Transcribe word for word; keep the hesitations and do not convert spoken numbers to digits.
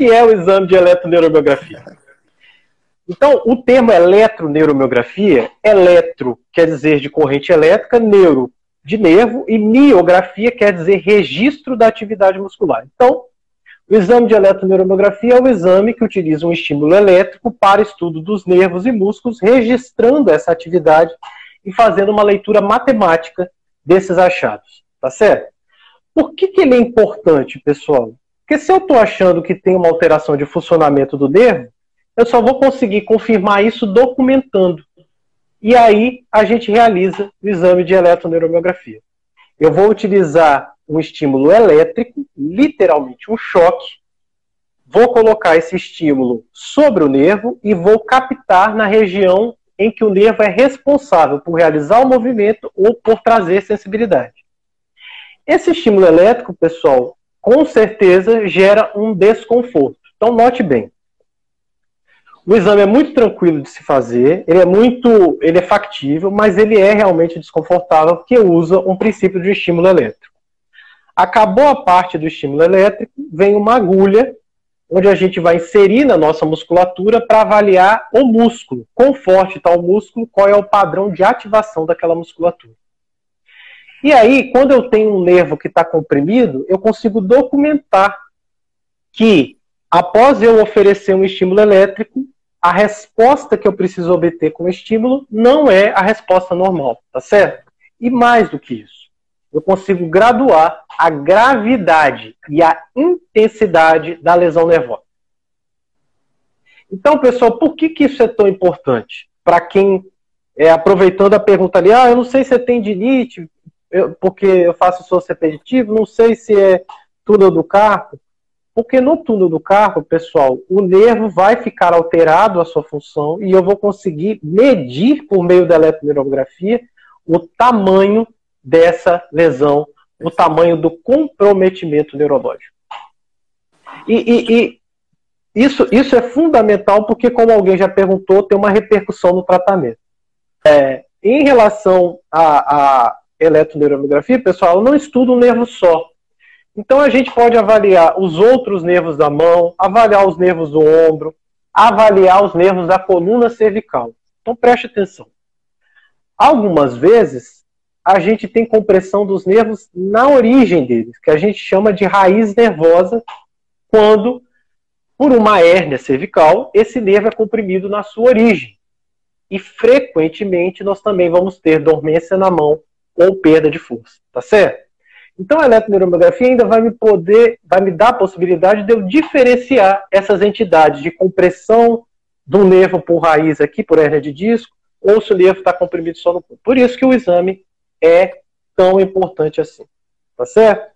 que é o exame de eletroneuromiografia. Então, o termo eletroneuromiografia, eletro quer dizer de corrente elétrica, neuro de nervo, e miografia quer dizer registro da atividade muscular. Então, o exame de eletroneuromiografia é o exame que utiliza um estímulo elétrico para estudo dos nervos e músculos, registrando essa atividade e fazendo uma leitura matemática desses achados. Tá certo? Por que que ele é importante, pessoal? Porque se eu estou achando que tem uma alteração de funcionamento do nervo, eu só vou conseguir confirmar isso documentando. E aí a gente realiza o exame de eletroneuromiografia. Eu vou utilizar um estímulo elétrico, literalmente um choque, vou colocar esse estímulo sobre o nervo e vou captar na região em que o nervo é responsável por realizar o movimento ou por trazer sensibilidade. Esse estímulo elétrico, pessoal, com certeza gera um desconforto. Então note bem. O exame é muito tranquilo de se fazer, ele é muito, ele é factível, mas ele é realmente desconfortável porque usa um princípio de estímulo elétrico. Acabou a parte do estímulo elétrico, vem uma agulha, onde a gente vai inserir na nossa musculatura para avaliar o músculo, quão forte está o músculo, qual é o padrão de ativação daquela musculatura. E aí, quando eu tenho um nervo que está comprimido, eu consigo documentar que, após eu oferecer um estímulo elétrico, a resposta que eu preciso obter com o estímulo não é a resposta normal, tá certo? E mais do que isso, eu consigo graduar a gravidade e a intensidade da lesão nervosa. Então, pessoal, por que que isso é tão importante? Para quem, é, aproveitando a pergunta ali, ah, eu não sei se é tendinite, eu, porque eu faço esforço repetitivo, não sei se é túnel do carpo. Porque no túnel do carpo, pessoal, o nervo vai ficar alterado a sua função e eu vou conseguir medir por meio da eletroneuromiografia o tamanho dessa lesão, o tamanho do comprometimento neurológico. E, e, e isso, isso é fundamental porque, como alguém já perguntou, tem uma repercussão no tratamento. É, em relação à, à eletroneuromiografia, pessoal, eu não estudo um nervo só. Então a gente pode avaliar os outros nervos da mão, avaliar os nervos do ombro, avaliar os nervos da coluna cervical. Então preste atenção. Algumas vezes a gente tem compressão dos nervos na origem deles, que a gente chama de raiz nervosa, quando, por uma hérnia cervical, esse nervo é comprimido na sua origem. E frequentemente nós também vamos ter dormência na mão ou perda de força, tá certo? Então a eletroneuromiografia ainda vai me poder, vai me dar a possibilidade de eu diferenciar essas entidades de compressão do nervo por raiz aqui, por hérnia de disco, ou se o nervo está comprimido só no corpo. Por isso que o exame é tão importante assim. Tá certo?